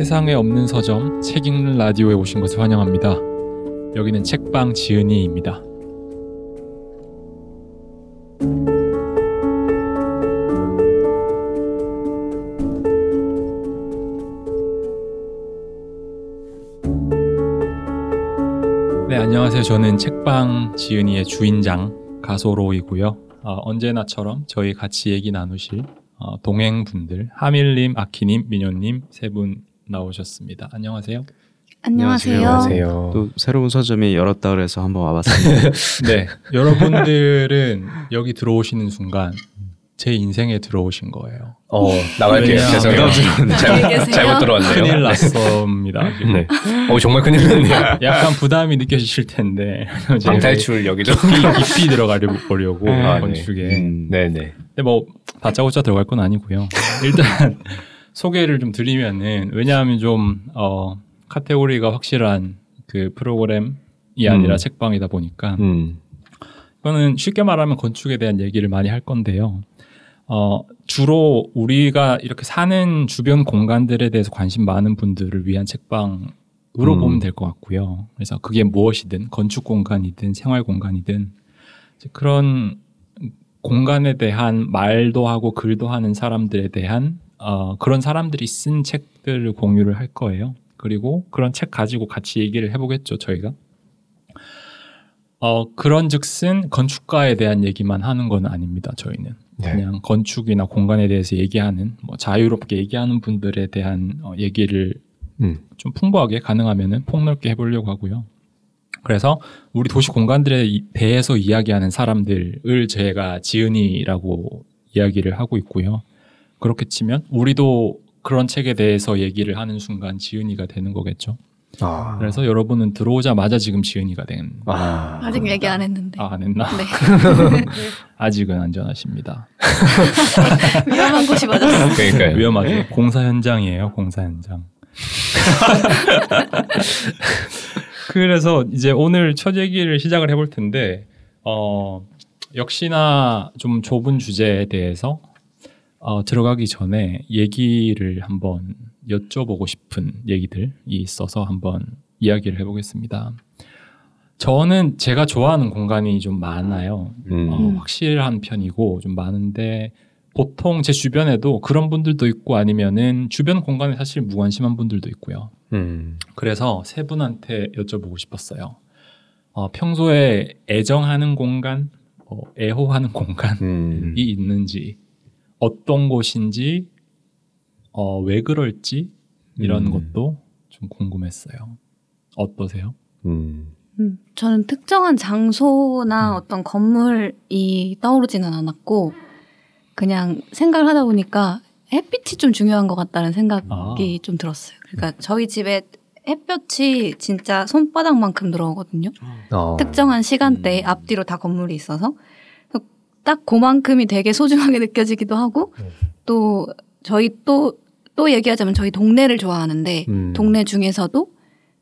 세상에 없는 서점, 책 읽는 라디오에 오신 것을 환영합니다. 여기는 책방 지은이입니다. 네, 안녕하세요. 저는 책방 지은이의 주인장 가소로이고요. 언제나처럼 저희 같이 얘기 나누실 동행분들 하밀님, 아키님, 민효님 세 분 나오셨습니다. 안녕하세요. 안녕하세요. 또 새로운 서점이 열었다 그래서 한번 와봤습니다. 네, 여러분들은 여기 들어오시는 순간 제 인생에 들어오신 거예요. 나갈게요. 죄송해요. 잘못 들어왔네요. 큰일 났습니다. 네. 정말 큰일 났네요. 약간 부담이 느껴지실 텐데. 방탈출 여기죠. 깊이 들어가려고 보려고 건축에. 네네. 근데 뭐 다짜고짜 들어갈 건 아니고요. 일단 소개를 좀 드리면은 왜냐하면 좀 카테고리가 확실한 그 프로그램이 아니라 책방이다 보니까 이거는 쉽게 말하면 건축에 대한 얘기를 많이 할 건데요. 주로 우리가 이렇게 사는 주변 공간들에 대해서 관심 많은 분들을 위한 책방으로 보면 될 것 같고요. 그래서 그게 무엇이든 건축 공간이든 생활 공간이든 그런 공간에 대한 말도 하고 글도 하는 사람들에 대한 그런 사람들이 쓴 책들을 공유를 할 거예요. 그리고 그런 책 가지고 같이 얘기를 해보겠죠, 저희가. 그런즉슨 건축가에 대한 얘기만 하는 건 아닙니다, 저희는. 네. 그냥 건축이나 공간에 대해서 얘기하는 자유롭게 얘기하는 분들에 대한 얘기를 좀 풍부하게 가능하면은 폭넓게 해보려고 하고요. 그래서 우리 도시 공간들에 대해서 이야기하는 사람들을 제가 지은이라고 이야기를 하고 있고요. 그렇게 치면 우리도 그런 책에 대해서 얘기를 하는 순간 지은이가 되는 거겠죠. 그래서 여러분은 들어오자마자 지금 지은이가 된. 아직 얘기 안 했는데. 안 했나? 네. 아직은 안전하십니다. 위험한 곳이 맞았어요. 그러니까요. 위험하죠. 공사 현장이에요. 공사 현장. 그래서 이제 오늘 첫 얘기를 시작을 해볼 텐데 역시나 좀 좁은 주제에 대해서 들어가기 전에 얘기를 한번 여쭤보고 싶은 얘기들이 있어서 한번 이야기를 해보겠습니다. 저는 제가 좋아하는 공간이 좀 많아요. 확실한 편이고 좀 많은데 보통 제 주변에도 그런 분들도 있고 아니면은 주변 공간에 사실 무관심한 분들도 있고요. 그래서 세 분한테 여쭤보고 싶었어요. 평소에 애정하는 공간, 애호하는 공간이 있는지, 어떤 곳인지, 왜 그럴지 이런 것도 좀 궁금했어요. 어떠세요? 저는 특정한 장소나 어떤 건물이 떠오르지는 않았고 그냥 생각을 하다 보니까 햇빛이 좀 중요한 것 같다는 생각이 좀 들었어요. 그러니까 저희 집에 햇볕이 진짜 손바닥만큼 들어오거든요. 특정한 시간대에 앞뒤로 다 건물이 있어서 딱 그만큼이 되게 소중하게 느껴지기도 하고 또 저희 또 얘기하자면 저희 동네를 좋아하는데 동네 중에서도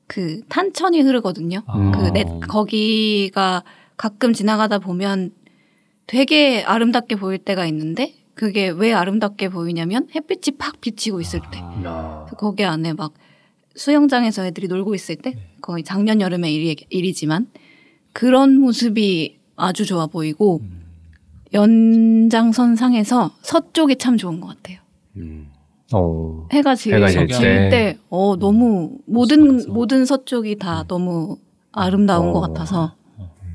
그 탄천이 흐르거든요. 거기가 가끔 지나가다 보면 되게 아름답게 보일 때가 있는데 그게 왜 아름답게 보이냐면 햇빛이 팍 비치고 있을 때 거기 안에 막 수영장에서 애들이 놀고 있을 때 거의 작년 여름의 일이지만 그런 모습이 아주 좋아 보이고 연장선 상에서 서쪽이 참 좋은 것 같아요. 해가 질 때 너무 모든 서쪽이 다 너무 아름다운 것 같아서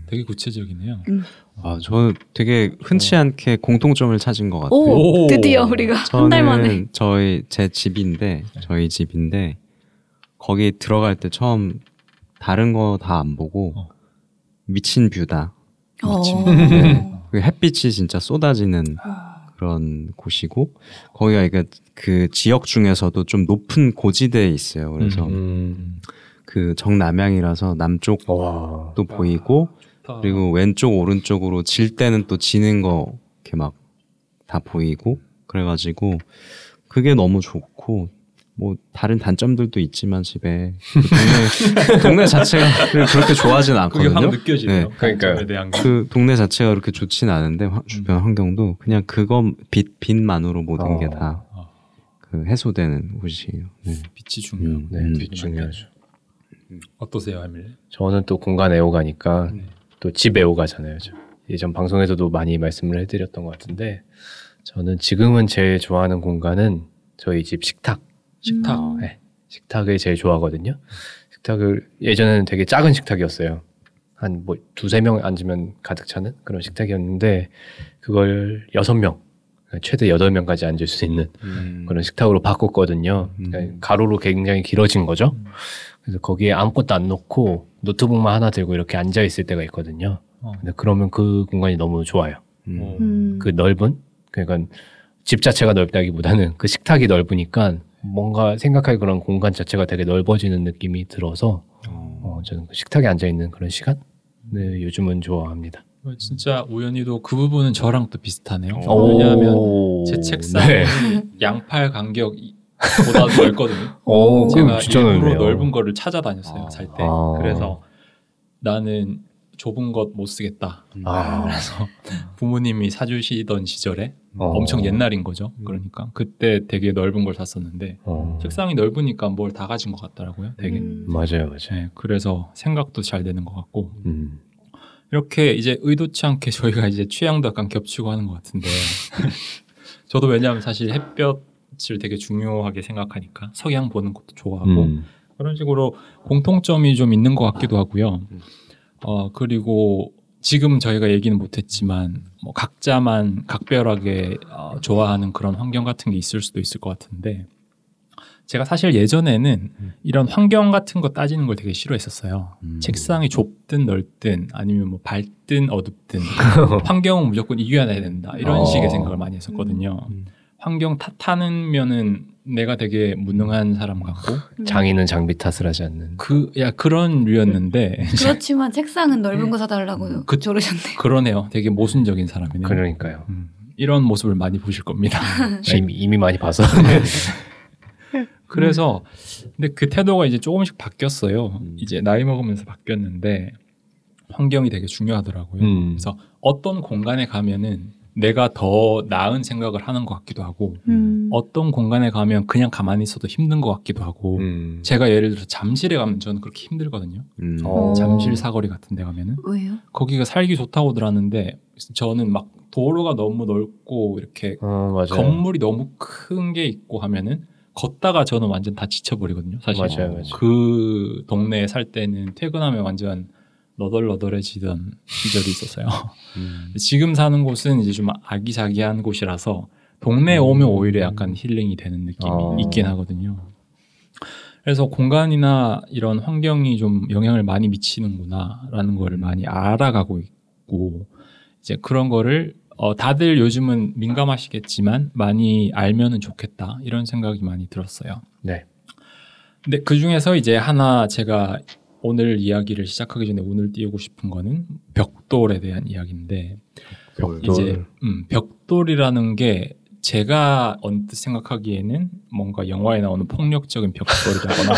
되게 구체적이네요. 저는 되게 흔치 않게 공통점을 찾은 것 같아요. 드디어 우리가 한 달 만에 저희 집인데 거기 들어갈 때 처음 다른 거 다 안 보고 미친 뷰다. 네. 햇빛이 진짜 쏟아지는 그런 곳이고 거기가 그 지역 중에서도 좀 높은 고지대에 있어요. 그래서 그 정남향이라서 남쪽도 보이고 좋다. 그리고 왼쪽 오른쪽으로 질 때는 또 지는 거 이렇게 막 다 보이고 그래가지고 그게 너무 좋고 뭐 다른 단점들도 있지만 집에 동네 자체가 그렇게 좋아하진 않거든요. 그게 확 느껴지네요. 네. 그러니까요. 그 동네 자체가 그렇게 좋진 않은데 주변 환경도 그냥 그거 빛만으로 모든 게 다 해소되는 곳이에요. 네. 빛이 중요하고 빛이 중요하죠. 어떠세요, 하밀? 저는 또 공간 애호가니까 또 집 애호가잖아요. 예전 방송에서도 많이 말씀을 해드렸던 것 같은데 저는 지금은 제일 좋아하는 공간은 저희 집 식탁. 네. 식탁을 제일 좋아하거든요. 식탁을 예전에는 되게 작은 식탁이었어요. 한 뭐 2-3명 앉으면 가득 차는 그런 식탁이었는데 그걸 6명, 최대 8명까지 앉을 수 있는 그런 식탁으로 바꿨거든요. 그러니까 가로로 굉장히 길어진 거죠. 그래서 거기에 아무것도 안 놓고 노트북만 하나 들고 이렇게 앉아있을 때가 있거든요. 근데 그러면 그 공간이 너무 좋아요. 그 넓은, 그러니까 집 자체가 넓다기보다는 그 식탁이 넓으니까 뭔가 생각할 그런 공간 자체가 되게 넓어지는 느낌이 들어서 저는 그 식탁에 앉아있는 그런 시간을 요즘은 좋아합니다. 진짜 우연히도 그 부분은 저랑 또 비슷하네요. 왜냐하면 제 책상 양팔 간격 보다 넓거든요. 제가 일부러 넓은 거를 찾아다녔어요. 잘 때. 그래서 나는 좁은 것 못 쓰겠다. 그래서 부모님이 사주시던 시절에 엄청 옛날인 거죠. 그러니까 그때 되게 넓은 걸 샀었는데 책상이 넓으니까 뭘 다 가진 것 같더라고요. 되게 맞아요. 네, 그래서 생각도 잘 되는 것 같고 이렇게 이제 의도치 않게 저희가 이제 취향도 약간 겹치고 하는 것 같은데 저도 왜냐하면 사실 햇볕을 되게 중요하게 생각하니까 석양 보는 것도 좋아하고 그런 식으로 공통점이 좀 있는 것 같기도 하고요. 그리고 지금 저희가 얘기는 못했지만 뭐 각자만 각별하게 좋아하는 그런 환경 같은 게 있을 수도 있을 것 같은데 제가 사실 예전에는 이런 환경 같은 거 따지는 걸 되게 싫어했었어요. 책상이 좁든 넓든 아니면 뭐 밝든 어둡든 환경은 무조건 이겨내야 된다 이런 식의 생각을 많이 했었거든요. 환경 탓하면은 내가 되게 무능한 사람 같고 장인은 장비 탓을 하지 않는 그런 류였는데 그렇지만 책상은 넓은 거 사달라고 조르셨네요. 그러네요. 되게 모순적인 사람이네요. 그러니까요. 이런 모습을 많이 보실 겁니다. 이미 많이 봐서 그래서 근데 그 태도가 이제 조금씩 바뀌었어요. 이제 나이 먹으면서 바뀌었는데 환경이 되게 중요하더라고요. 그래서 어떤 공간에 가면은 내가 더 나은 생각을 하는 것 같기도 하고 어떤 공간에 가면 그냥 가만히 있어도 힘든 것 같기도 하고 제가 예를 들어서 잠실에 가면 저는 그렇게 힘들거든요. 잠실 사거리 같은 데 가면은 왜요? 거기가 살기 좋다고 들었는데 저는 막 도로가 너무 넓고 이렇게 건물이 너무 큰 게 있고 하면은 걷다가 저는 완전 다 지쳐버리거든요. 사실 맞아요. 그 동네에 살 때는 퇴근하면 완전 너덜너덜해지던 시절이 있었어요. 지금 사는 곳은 이제 좀 아기자기한 곳이라서 동네에 오면 오히려 약간 힐링이 되는 느낌이 있긴 하거든요. 그래서 공간이나 이런 환경이 좀 영향을 많이 미치는구나라는 걸 많이 알아가고 있고 이제 그런 거를 다들 요즘은 민감하시겠지만 많이 알면은 좋겠다 이런 생각이 많이 들었어요. 네. 근데 그 중에서 이제 하나 제가 오늘 이야기를 시작하기 전에 오늘 띄우고 싶은 거는 벽돌에 대한 이야기인데 이제 벽돌이라는 게 제가 언뜻 생각하기에는 뭔가 영화에 나오는 폭력적인 벽돌이라거나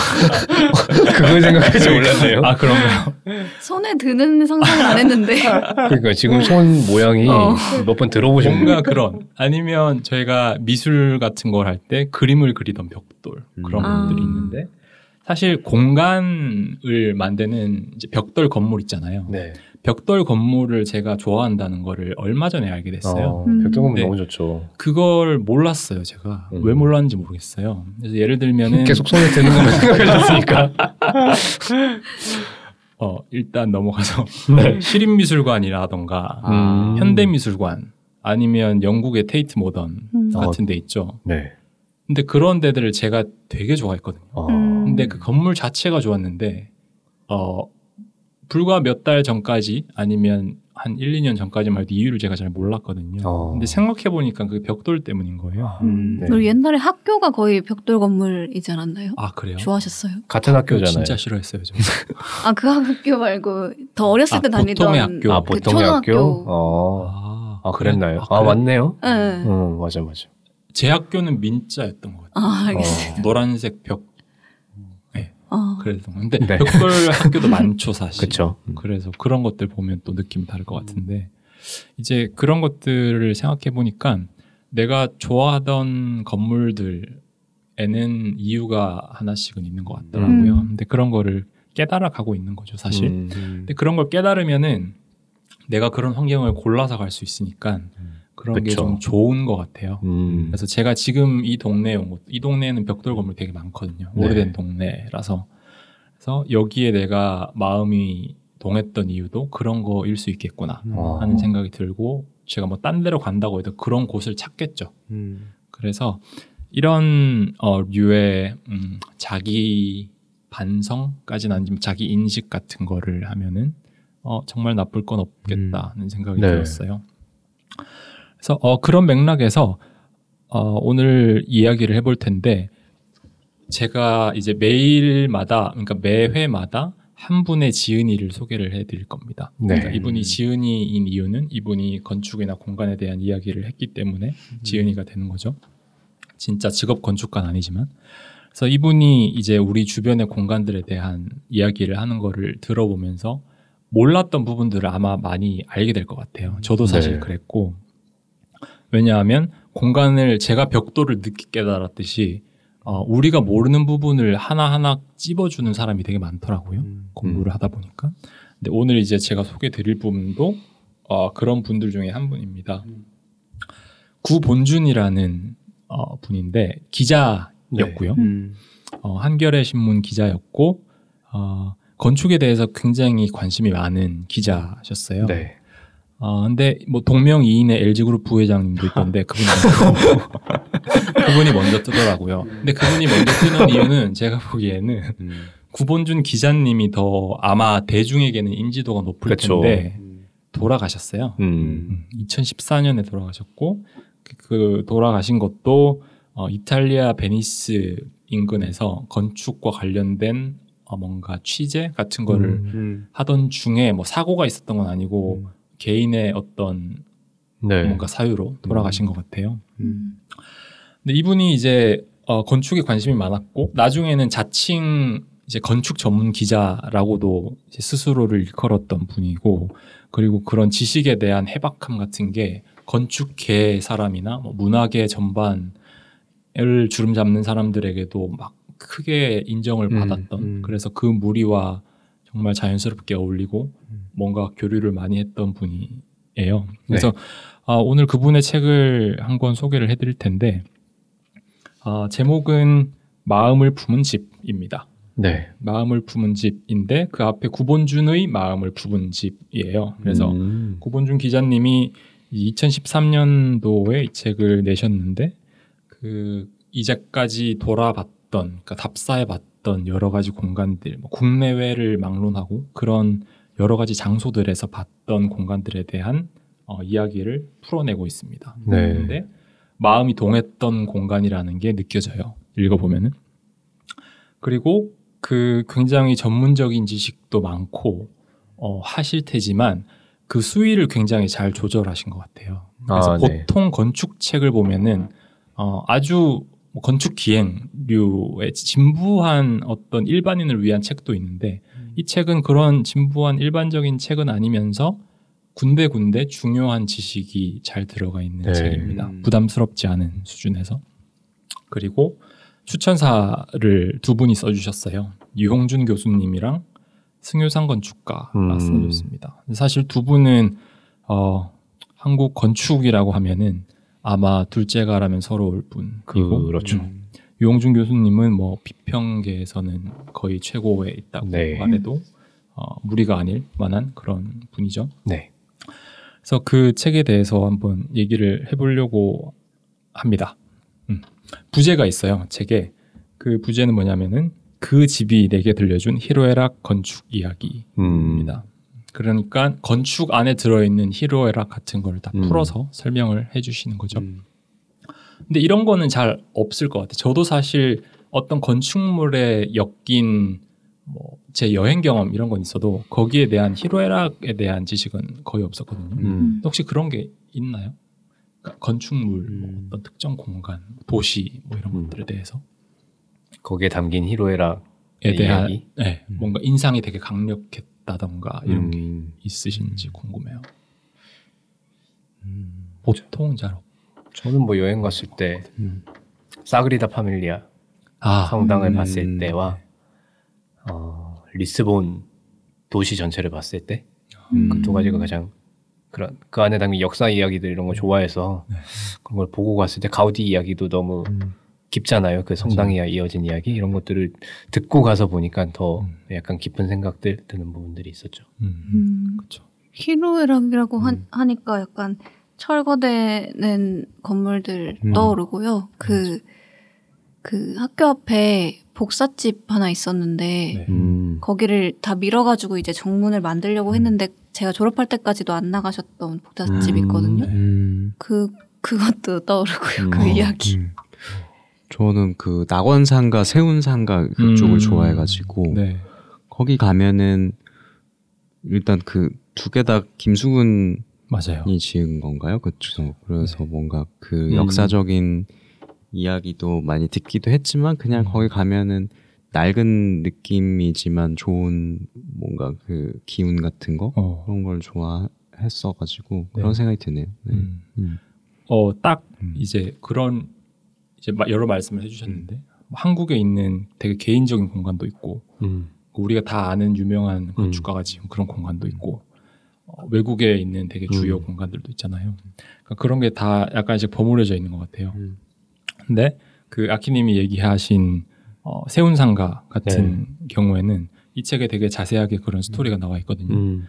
그걸 생각할지 몰랐네요. 아, 그런가요? 손에 드는 상상을 안 했는데 그러니까 지금 손 모양이 몇 번 들어보신 뭔가 그런 아니면 저희가 미술 같은 걸 할 때 그림을 그리던 벽돌 그런 것들이 있는데 사실 공간을 만드는 이제 벽돌 건물 있잖아요. 네. 벽돌 건물을 제가 좋아한다는 거를 얼마 전에 알게 됐어요. 벽돌 건물 너무 좋죠. 그걸 몰랐어요, 제가. 왜 몰랐는지 모르겠어요. 그래서 예를 들면은 계속 손에 드는 것만 생각하셨으니까. 일단 넘어가서 시립미술관이라던가 현대미술관 아니면 영국의 테이트 모던 같은 데 있죠. 네. 근데 그런 데들을 제가 되게 좋아했거든요. 근데 그 건물 자체가 좋았는데 불과 몇 달 전까지 아니면 한 1-2년 전까지만 해도 이유를 제가 잘 몰랐거든요. 근데 생각해보니까 그게 벽돌 때문인 거예요. 네. 그리고 옛날에 학교가 거의 벽돌 건물이지 않았나요? 아, 그래요? 좋아하셨어요? 같은 학교잖아요. 진짜 싫어했어요. 아, 그 학교 말고 더 어렸을 때 다니던 보통의 학교? 아, 보통의 학교? 아, 그랬나요? 아, 맞네요. 네. 맞아. 제 학교는 민자였던 것 같아요. 아, 알겠습니다. 노란색 벽. 네. 그래서. 근데 벽돌 학교도 많죠, 사실. 그렇죠. 그래서 그런 것들 보면 또 느낌이 다를 것 같은데 이제 그런 것들을 생각해 보니까 내가 좋아하던 건물들 애는 이유가 하나씩은 있는 것 같더라고요. 근데 그런 거를 깨달아 가고 있는 거죠, 사실. 근데 그런 걸 깨달으면은 내가 그런 환경을 골라서 갈 수 있으니까 그런 게 좀 좋은 것 같아요. 그래서 제가 지금 이 동네에 온 것도, 이 동네에는 벽돌 건물 되게 많거든요. 네. 오래된 동네라서. 그래서 여기에 내가 마음이 동했던 이유도 그런 거일 수 있겠구나 하는 생각이 들고, 제가 뭐 딴 데로 간다고 해도 그런 곳을 찾겠죠. 그래서 이런 류의 자기 반성까지는 아니지만 자기 인식 같은 거를 하면은 정말 나쁠 건 없겠다는 생각이 들었어요. 그래서 그런 맥락에서 오늘 이야기를 해볼 텐데, 제가 이제 매일마다, 그러니까 매 회마다 한 분의 지은이를 소개를 해드릴 겁니다. 네. 그러니까 이분이 지은이인 이유는 이분이 건축이나 공간에 대한 이야기를 했기 때문에 지은이가 되는 거죠. 진짜 직업 건축가는 아니지만. 그래서 이분이 이제 우리 주변의 공간들에 대한 이야기를 하는 거를 들어보면서 몰랐던 부분들을 아마 많이 알게 될 것 같아요. 저도 사실 그랬고. 왜냐하면 공간을 제가 벽돌을 늦게 깨달았듯이 우리가 모르는 부분을 하나하나 찝어주는 사람이 되게 많더라고요. 공부를 하다 보니까. 근데 오늘 이제 제가 소개드릴 부분도 그런 분들 중에 한 분입니다. 구본준이라는 분인데 기자였고요. 한겨레 신문 기자였고 건축에 대해서 굉장히 관심이 많은 기자셨어요. 네. 근데 뭐 동명이인의 LG그룹 부회장님도 있던데 그분이 먼저 뜨더라고요. 근데 그분이 먼저 뜨는 이유는 제가 보기에는 구본준 기자님이 더 아마 대중에게는 인지도가 높을 텐데 돌아가셨어요. 2014년에 돌아가셨고, 그 돌아가신 것도 이탈리아 베니스 인근에서 건축과 관련된 뭔가 취재 같은 거를 하던 중에 뭐 사고가 있었던 건 아니고 개인의 어떤 뭔가 사유로 돌아가신 것 같아요. 근데 이분이 이제 건축에 관심이 많았고, 나중에는 자칭 이제 건축 전문 기자라고도 이제 스스로를 일컬었던 분이고, 그리고 그런 지식에 대한 해박함 같은 게 건축계 사람이나 뭐 문화계 전반을 주름 잡는 사람들에게도 막 크게 인정을 받았던, 그래서 그 무리와 정말 자연스럽게 어울리고 뭔가 교류를 많이 했던 분이에요. 그래서 오늘 그분의 책을 한 권 소개를 해드릴 텐데, 제목은 마음을 품은 집입니다. 네. 마음을 품은 집인데 그 앞에 구본준의 마음을 품은 집이에요. 그래서 구본준 기자님이 2013년도에 이 책을 내셨는데, 그 이제까지 돌아봤던, 그러니까 답사해봤던 여러 가지 공간들, 뭐 국내외를 막론하고 그런 여러 가지 장소들에서 봤던 공간들에 대한 이야기를 풀어내고 있습니다. 네. 근데 마음이 동했던 공간이라는 게 느껴져요, 읽어보면은. 그리고 그 굉장히 전문적인 지식도 많고 하실 테지만 그 수위를 굉장히 잘 조절하신 것 같아요. 그래서 보통 건축책을 보면은 아주 건축 기행류의 진부한 어떤 일반인을 위한 책도 있는데, 이 책은 그런 진부한 일반적인 책은 아니면서 군데군데 중요한 지식이 잘 들어가 있는 책입니다. 부담스럽지 않은 수준에서. 그리고 추천사를 두 분이 써주셨어요. 유홍준 교수님이랑 승효상 건축가가 써줬습니다. 사실 두 분은 한국 건축이라고 하면은 아마 둘째가라면 서러울 분이고, 그렇죠. 유홍준 교수님은 뭐 비평계에서는 거의 최고에 있다고 말해도 무리가 아닐 만한 그런 분이죠. 네. 그래서 그 책에 대해서 한번 얘기를 해보려고 합니다. 부제가 있어요, 책에. 그 부제는 뭐냐면은 그 집이 내게 들려준 히로에락 건축 이야기입니다. 그러니까 건축 안에 들어있는 히로에락 같은 걸 다 풀어서 설명을 해주시는 거죠. 근데 이런 거는 잘 없을 것 같아요. 저도 사실 어떤 건축물에 엮인 뭐 제 여행 경험 이런 건 있어도 거기에 대한 히로에락에 대한 지식은 거의 없었거든요. 혹시 그런 게 있나요? 그러니까 건축물, 뭐 어떤 특정 공간, 도시 뭐 이런 것들에 대해서 거기에 담긴 히로에락에 대한 이야기? 네, 뭔가 인상이 되게 강력했다던가 이런 게 있으신지 궁금해요. 보통은 잘 없어요. 저는 뭐 여행 갔을 때 사그리다 파밀리아 성당을 봤을 때와 리스본 도시 전체를 봤을 때 그 두 가지가 가장 그런 그 안에 담긴 역사 이야기들 이런 거 좋아해서 네. 그런 걸 보고 갔을 때 가우디 이야기도 너무 깊잖아요. 그 성당에 이어진 이야기 이런 것들을 듣고 가서 보니까 더 약간 깊은 생각들 드는 부분들이 있었죠. 그렇죠. 희로애락이라고 하니까 약간 철거되는 건물들 떠오르고요. 그 학교 앞에 복사집 하나 있었는데 네. 거기를 다 밀어가지고 이제 정문을 만들려고 했는데 제가 졸업할 때까지도 안 나가셨던 복사집이 있거든요. 그것도 떠오르고요. 그 이야기. 저는 그 낙원상가, 세운상가 그쪽을 좋아해가지고 네. 거기 가면은 일단 그 두 개 다 김수근이 맞아요. 지은 건가요? 그렇죠. 그래서 네. 뭔가 그 역사적인 이야기도 많이 듣기도 했지만 그냥 거기 가면은 낡은 느낌이지만 좋은 뭔가 그 기운 같은 거 그런 걸 좋아했어가지고 그런 네. 생각이 드네요. 네. 딱 이제 그런 이제 여러 말씀을 해주셨는데 한국에 있는 되게 개인적인 공간도 있고 우리가 다 아는 유명한 건축가가 지금 그런 공간도 있고 외국에 있는 되게 주요 공간들도 있잖아요. 그러니까 그런 게 다 약간 이제 버무려져 있는 것 같아요. 근데 그 아키님이 얘기하신 세운상가 같은 네. 경우에는 이 책에 되게 자세하게 그런 스토리가 나와 있거든요.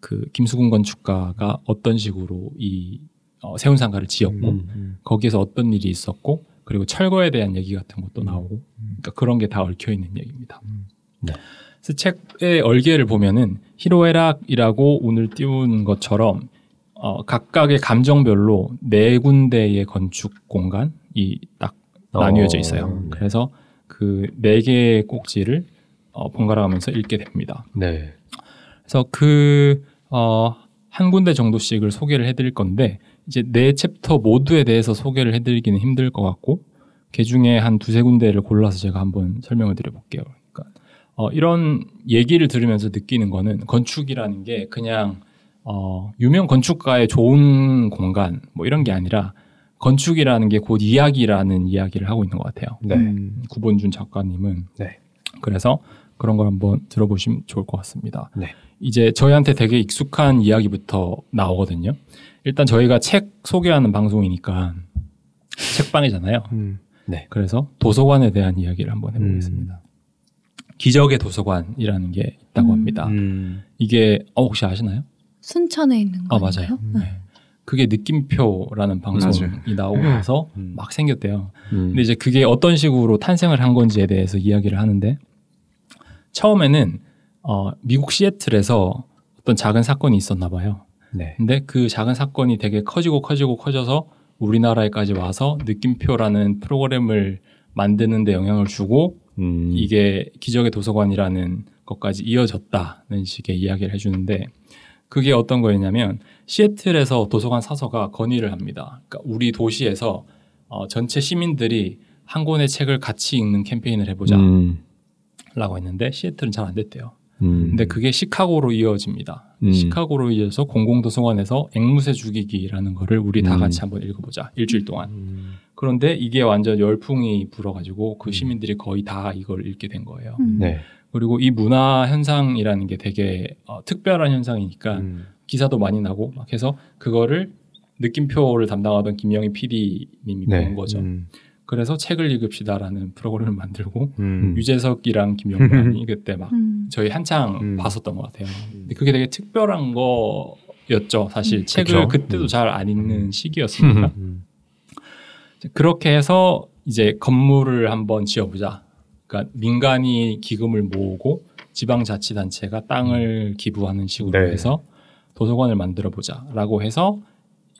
그 김수근 건축가가 어떤 식으로 이 세운상가를 지었고 거기에서 어떤 일이 있었고 그리고 철거에 대한 얘기 같은 것도 나오고 그러니까 그런 게 다 얽혀 있는 얘기입니다. 네. 그래서 책의 얼개를 보면은 희로애락이라고 운을 띄운 것처럼 각각의 감정별로 네 군데의 건축 공간이 딱 나뉘어져 있어요. 네. 그래서 그 네 개의 꼭지를 번갈아가면서 읽게 됩니다. 네. 그래서 그 한 군데 정도씩을 소개를 해드릴 건데 이제 네 챕터 모두에 대해서 소개를 해드리기는 힘들 것 같고 그 중에 한 두세 군데를 골라서 제가 한번 설명을 드려볼게요. 그러니까 이런 얘기를 들으면서 느끼는 거는 건축이라는 게 그냥 유명 건축가의 좋은 공간 뭐 이런 게 아니라 건축이라는 게 곧 이야기라는 이야기를 하고 있는 것 같아요. 네. 구본준 작가님은 네. 그래서 그런 걸 한번 들어보시면 좋을 것 같습니다. 네. 이제 저희한테 되게 익숙한 이야기부터 나오거든요. 일단 저희가 책 소개하는 방송이니까 책방이잖아요. 네. 그래서 도서관에 대한 이야기를 한번 해보겠습니다. 기적의 도서관이라는 게 있다고 합니다. 이게 혹시 아시나요? 순천에 있는 거 맞아요. 네. 그게 느낌표라는 방송이 나오고 나서 막 생겼대요. 근데 이제 그게 어떤 식으로 탄생을 한 건지에 대해서 이야기를 하는데 처음에는 미국 시애틀에서 어떤 작은 사건이 있었나 봐요. 네. 근데 그 작은 사건이 되게 커져서 우리나라에까지 와서 느낌표라는 프로그램을 만드는 데 영향을 주고 이게 기적의 도서관이라는 것까지 이어졌다는 식의 이야기를 해주는데 그게 어떤 거였냐면 시애틀에서 도서관 사서가 건의를 합니다. 그러니까 우리 도시에서 전체 시민들이 한 권의 책을 같이 읽는 캠페인을 해보자 라고 했는데 시애틀은 잘 안 됐대요. 근데 그게 시카고로 이어집니다. 시카고로 이어서 공공도서관에서 앵무새 죽이기라는 거를 우리 다 같이 한번 읽어보자. 일주일 동안. 그런데 이게 완전 열풍이 불어가지고 그 시민들이 거의 다 이걸 읽게 된 거예요. 네. 그리고 이 문화 현상이라는 게 되게 특별한 현상이니까 기사도 많이 나고 막 해서 그거를 느낌표를 담당하던 김영희 PD님이 본 네. 거죠. 그래서 책을 읽읍시다라는 프로그램을 만들고 유재석이랑 김영만이 그때 막 저희 한창 봤었던 것 같아요. 근데 그게 되게 특별한 거였죠. 사실 책을 그쵸? 그때도 잘 안 읽는 시기였으니까. 그렇게 해서 이제 건물을 한번 지어보자. 그러니까 민간이 기금을 모으고 지방자치단체가 땅을 기부하는 식으로 네. 해서 도서관을 만들어보자라고 해서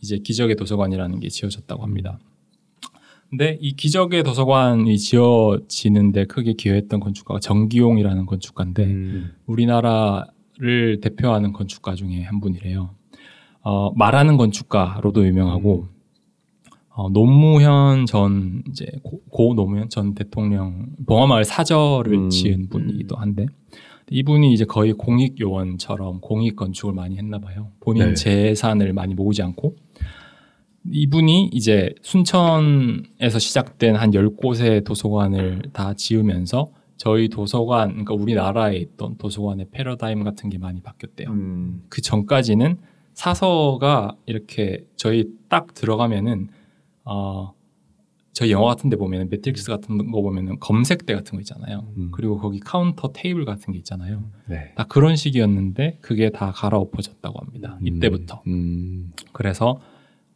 이제 기적의 도서관이라는 게 지어졌다고 합니다. 근데 이 기적의 도서관이 지어지는데 크게 기여했던 건축가가 정기용이라는 건축가인데 우리나라를 대표하는 건축가 중에 한 분이래요. 말하는 건축가로도 유명하고 노무현 전 이제 고 노무현 전 대통령 봉화마을 사저를 지은 분이기도 한데 이분이 이제 거의 공익 요원처럼 공익 건축을 많이 했나 봐요. 본인 네. 재산을 많이 모으지 않고 이분이 이제 순천에서 시작된 한 10곳의 도서관을 다 지으면서 저희 도서관, 그러니까 우리나라에 있던 도서관의 패러다임 같은 게 많이 바뀌었대요. 그 전까지는 사서가 이렇게 저희 딱 들어가면은 저희 영화 같은 데 보면은 매트릭스 같은 거 보면은 검색대 같은 거 있잖아요. 그리고 거기 카운터 테이블 같은 게 있잖아요. 네. 다 그런 식이었는데 그게 다 갈아엎어졌다고 합니다. 이때부터. 그래서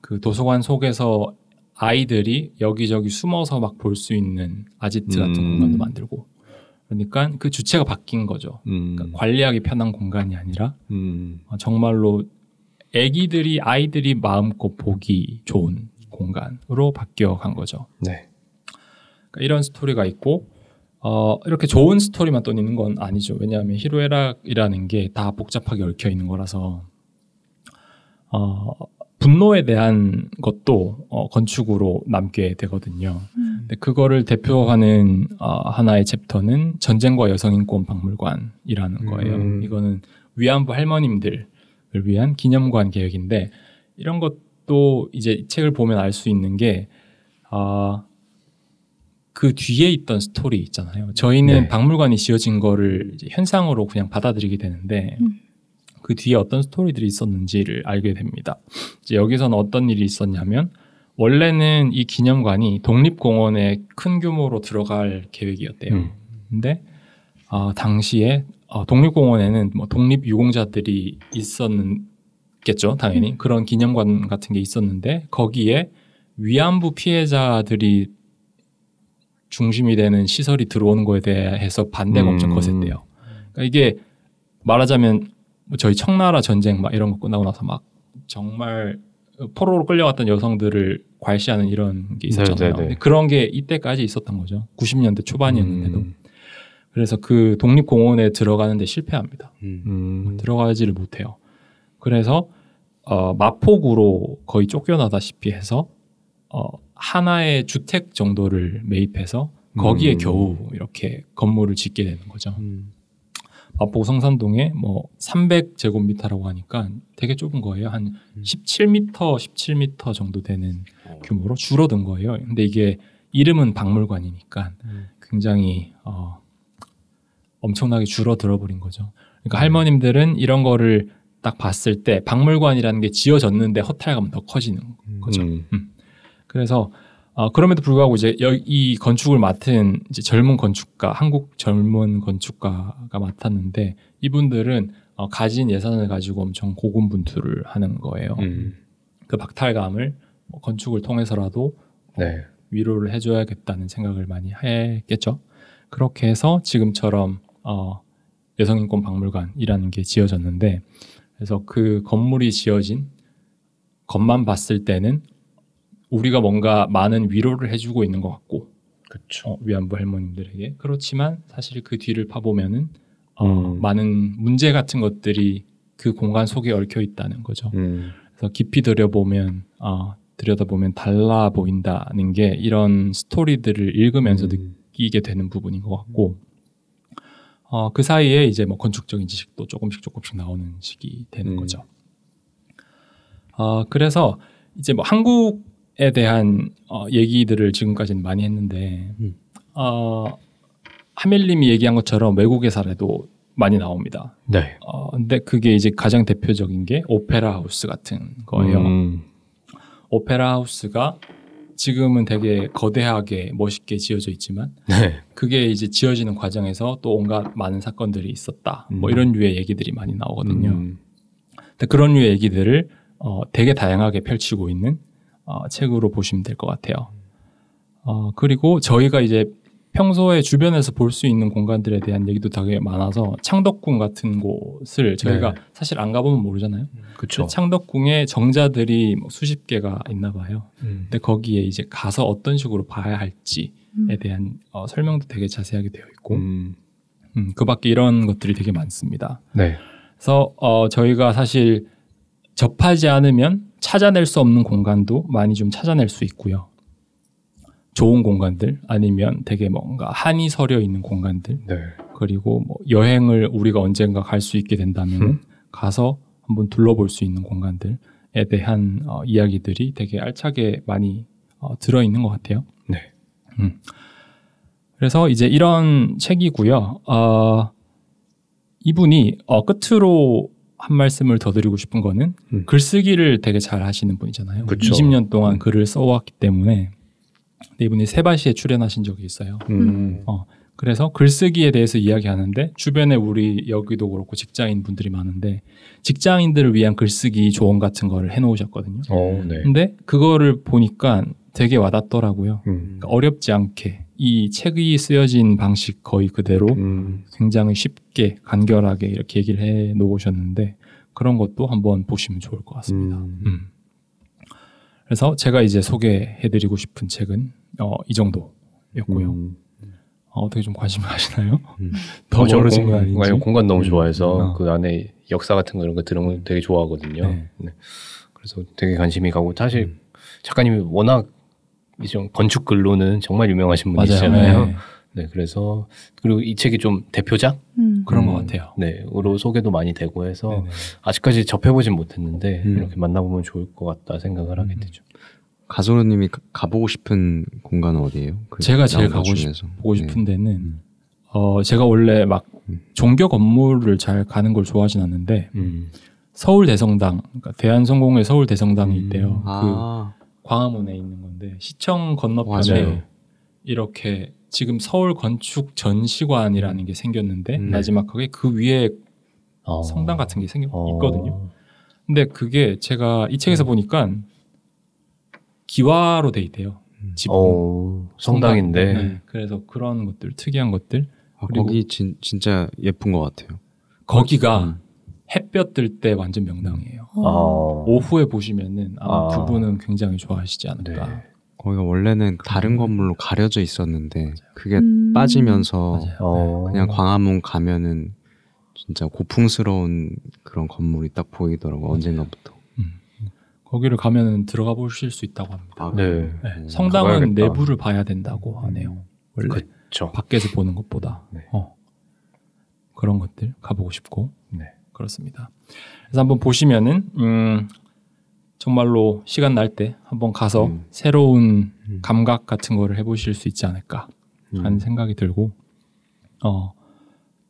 그 도서관 속에서 아이들이 여기저기 숨어서 막 볼 수 있는 아지트 같은 공간도 만들고, 그러니까 그 주체가 바뀐 거죠. 그러니까 관리하기 편한 공간이 아니라 정말로 애기들이, 아이들이 마음껏 보기 좋은 공간으로 바뀌어간 거죠. 네. 그러니까 이런 스토리가 있고, 이렇게 좋은 스토리만 또 있는 건 아니죠. 왜냐하면 희로애락이라는 게 다 복잡하게 얽혀 있는 거라서 분노에 대한 것도 건축으로 남게 되거든요. 근데 그거를 대표하는 하나의 챕터는 전쟁과 여성인권박물관이라는 거예요. 이거는 위안부 할머님들을 위한 기념관 계획인데, 이런 것도 이제 이 책을 보면 알 수 있는 게 그 뒤에 있던 스토리 있잖아요. 저희는 네. 박물관이 지어진 거를 이제 현상으로 그냥 받아들이게 되는데 그 뒤에 어떤 스토리들이 있었는지를 알게 됩니다. 이제 여기서는 어떤 일이 있었냐면, 원래는 이 기념관이 독립공원에 큰 규모로 들어갈 계획이었대요. 근데 당시에 독립공원에는 뭐 독립유공자들이 있었겠죠, 당연히. 그런 기념관 같은 게 있었는데 거기에 위안부 피해자들이 중심이 되는 시설이 들어오는 거에 대해서 반대가 엄청 거셌대요. 그러니까 이게 말하자면 저희 청나라 전쟁 막 이런 거 끝나고 나서 막 정말 포로로 끌려갔던 여성들을 괄시하는 이런 게 있었잖아요. 근데 그런 게 이때까지 있었던 거죠. 90년대 초반이었는데도. 그래서 그 독립공원에 들어가는데 실패합니다. 들어가지를 못해요. 그래서 마포구로 거의 쫓겨나다시피 해서 하나의 주택 정도를 매입해서 거기에 겨우 이렇게 건물을 짓게 되는 거죠. 마포구 성산동에 뭐 300제곱미터라고 하니까 되게 좁은 거예요. 한 17m 정도 되는 규모로 줄어든 거예요. 근데 이게 이름은 박물관이니까 굉장히 엄청나게 줄어들어 버린 거죠. 그러니까 할머님들은 이런 거를 딱 봤을 때 박물관이라는 게 지어졌는데 허탈감은 더 커지는 거죠. 그래서 그럼에도 불구하고 이제 이 건축을 맡은 이제 젊은 건축가, 한국 젊은 건축가가 맡았는데 이분들은 가진 예산을 가지고 엄청 고군분투를 하는 거예요. 그 박탈감을 건축을 통해서라도 네. 위로를 해줘야겠다는 생각을 많이 했겠죠. 그렇게 해서 지금처럼 여성인권박물관이라는 게 지어졌는데, 그래서 그 건물이 지어진 것만 봤을 때는 우리가 뭔가 많은 위로를 해주고 있는 것 같고, 그렇죠. 위안부 할머님들에게. 그렇지만 사실 그 뒤를 파보면은 많은 문제 같은 것들이 그 공간 속에 얽혀 있다는 거죠. 그래서 깊이 들여다보면 달라 보인다는 게 이런 스토리들을 읽으면서 느끼게 되는 부분인 것 같고, 그 사이에 이제 뭐 건축적인 지식도 조금씩 나오는 식이 되는 거죠. 그래서 이제 뭐 한국 에 대한 얘기들을 지금까지는 많이 했는데 하멜님이 얘기한 것처럼 외국의 사례도 많이 나옵니다. 네. 근데 그게 이제 가장 대표적인 게 오페라 하우스 같은 거예요. 오페라 하우스가 지금은 되게 거대하게 멋있게 지어져 있지만 네. 그게 이제 지어지는 과정에서 또 온갖 많은 사건들이 있었다. 뭐 이런 류의 얘기들이 많이 나오거든요. 근데 그런 류의 얘기들을 되게 다양하게 펼치고 있는 책으로 보시면 될 것 같아요. 그리고 저희가 이제 평소에 주변에서 볼 수 있는 공간들에 대한 얘기도 되게 많아서 창덕궁 같은 곳을 저희가 네. 사실 안 가보면 모르잖아요. 그쵸. 창덕궁에 정자들이 뭐 수십 개가 있나 봐요. 근데 거기에 이제 가서 어떤 식으로 봐야 할지에 대한 설명도 되게 자세하게 되어 있고 그 밖에 이런 것들이 되게 많습니다. 네. 그래서 저희가 사실 접하지 않으면 찾아낼 수 없는 공간도 많이 좀 찾아낼 수 있고요. 좋은 공간들, 아니면 되게 뭔가 한이 서려 있는 공간들, 네. 그리고 뭐 여행을 우리가 언젠가 갈 수 있게 된다면 가서 한번 둘러볼 수 있는 공간들, 대한 이야기들이 되게 알차게 많이 들어있는 것 같아요. 네. 그래서 이제 이런 책이고요. 이분이 끝으로 한 말씀을 더 드리고 싶은 거는 글쓰기를 되게 잘 하시는 분이잖아요. 그쵸. 20년 동안 글을 써왔기 때문에. 근데 이분이 세바시에 출연하신 적이 있어요. 그래서 글쓰기에 대해서 이야기하는데 주변에 우리 여기도 그렇고 직장인 분들이 많은데 직장인들을 위한 글쓰기 조언 같은 거를 해놓으셨거든요. 네. 근데 그거를 보니까 되게 와닿더라고요. 그러니까 어렵지 않게 이 책이 쓰여진 방식 거의 그대로 굉장히 쉽게 간결하게 이렇게 얘기를 해놓으셨는데 그런 것도 한번 보시면 좋을 것 같습니다. 그래서 제가 이제 소개해드리고 싶은 책은 이 정도였고요. 어떻게 좀 관심 가시나요? 더 멀어진 거 아닌지. 공간 너무 좋아해서 그 안에 역사 같은 거 이런 거 들은 거 되게 좋아하거든요. 네. 그래서 되게 관심이 가고 사실 작가님이 워낙 이런 건축 글로는 정말 유명하신 분이시잖아요. 네, 그래서 그리고 이 책이 좀 대표작 그런 것 같아요. 네로 소개도 많이 되고 해서 아직까지 접해보진 못했는데 이렇게 만나보면 좋을 것 같다 생각을 하게 되죠. 가소로님이 가보고 싶은 공간은 어디예요? 그 제가 제일 가고 싶은 데는 제가 원래 막 종교 건물을 잘 가는 걸 좋아하진 않는데 서울 대성당, 그러니까 대한성공회 서울 대성당이 있대요. 그 광화문에 있는 건데 시청 건너편에 이렇게 지금 서울 건축 전시관이라는 게 생겼는데 마지막하게 그 위에 성당 같은 게 있거든요. 근데 그게 제가 이 책에서 보니까 기와로 돼 있대요. 성당인데. 네, 그래서 그런 것들, 특이한 것들. 그리고 거기 진짜 예쁜 것 같아요. 거기가 햇볕 뜰 때 완전 명당이에요. 오후에 보시면은 아마 그분은 굉장히 좋아하시지 않을까. 네. 거기가 원래는 다른 건물로 가려져 있었는데 그게 빠지면서 그냥 광화문 가면은 진짜 고풍스러운 그런 건물이 딱 보이더라고요. 언젠가부터. 거기를 가면 들어가 보실 수 있다고 합니다. 성당은 가봐야겠다. 내부를 봐야 된다고 하네요. 원래 그쵸. 밖에서 보는 것보다 그런 것들 가보고 싶고 그렇습니다. 그래서 한번 보시면은 정말로 시간 날 때 한번 가서 새로운 감각 같은 거를 해보실 수 있지 않을까 하는 생각이 들고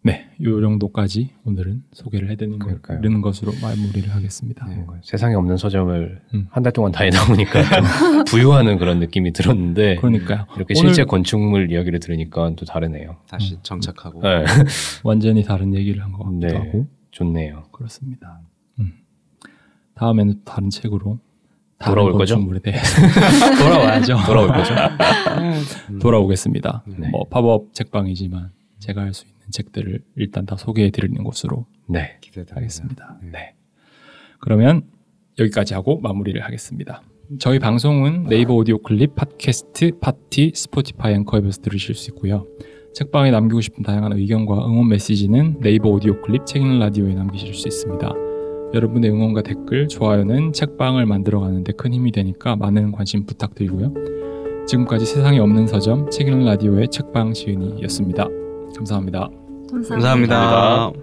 네, 요 정도까지 오늘은 소개를 해드리는 것으로 마무리를 하겠습니다. 세상에 없는 서점을 한 달 동안 다 해나오니까 좀 부유하는 그런 느낌이 들었는데 그러니까요. 이렇게 실제 건축물 이야기를 들으니까 또 다르네요. 다시 정착하고 완전히 다른 얘기를 한 것 같기도 하고 좋네요. 그렇습니다. 다음에는 다른 책으로 돌아올 거죠? 건축물에 대해서 돌아와야죠. 돌아올 거죠? 돌아오겠습니다. 뭐 팝업 책방이지만 제가 할 수 있는 책들을 일단 다 소개해드리는 것으로 기대하겠습니다. 네. 그러면 여기까지 하고 마무리를 하겠습니다. 저희 방송은 네이버 오디오 클립, 팟캐스트, 파티, 스포티파이 앵커에서 들으실 수 있고요. 책방에 남기고 싶은 다양한 의견과 응원 메시지는 네이버 오디오 클립 책 읽는 라디오에 남기실 수 있습니다. 여러분의 응원과 댓글, 좋아요는 책방을 만들어가는 데 큰 힘이 되니까 많은 관심 부탁드리고요. 지금까지 세상에 없는 서점, 책 읽는 라디오의 책방 시은이였습니다. 감사합니다. 감사합니다.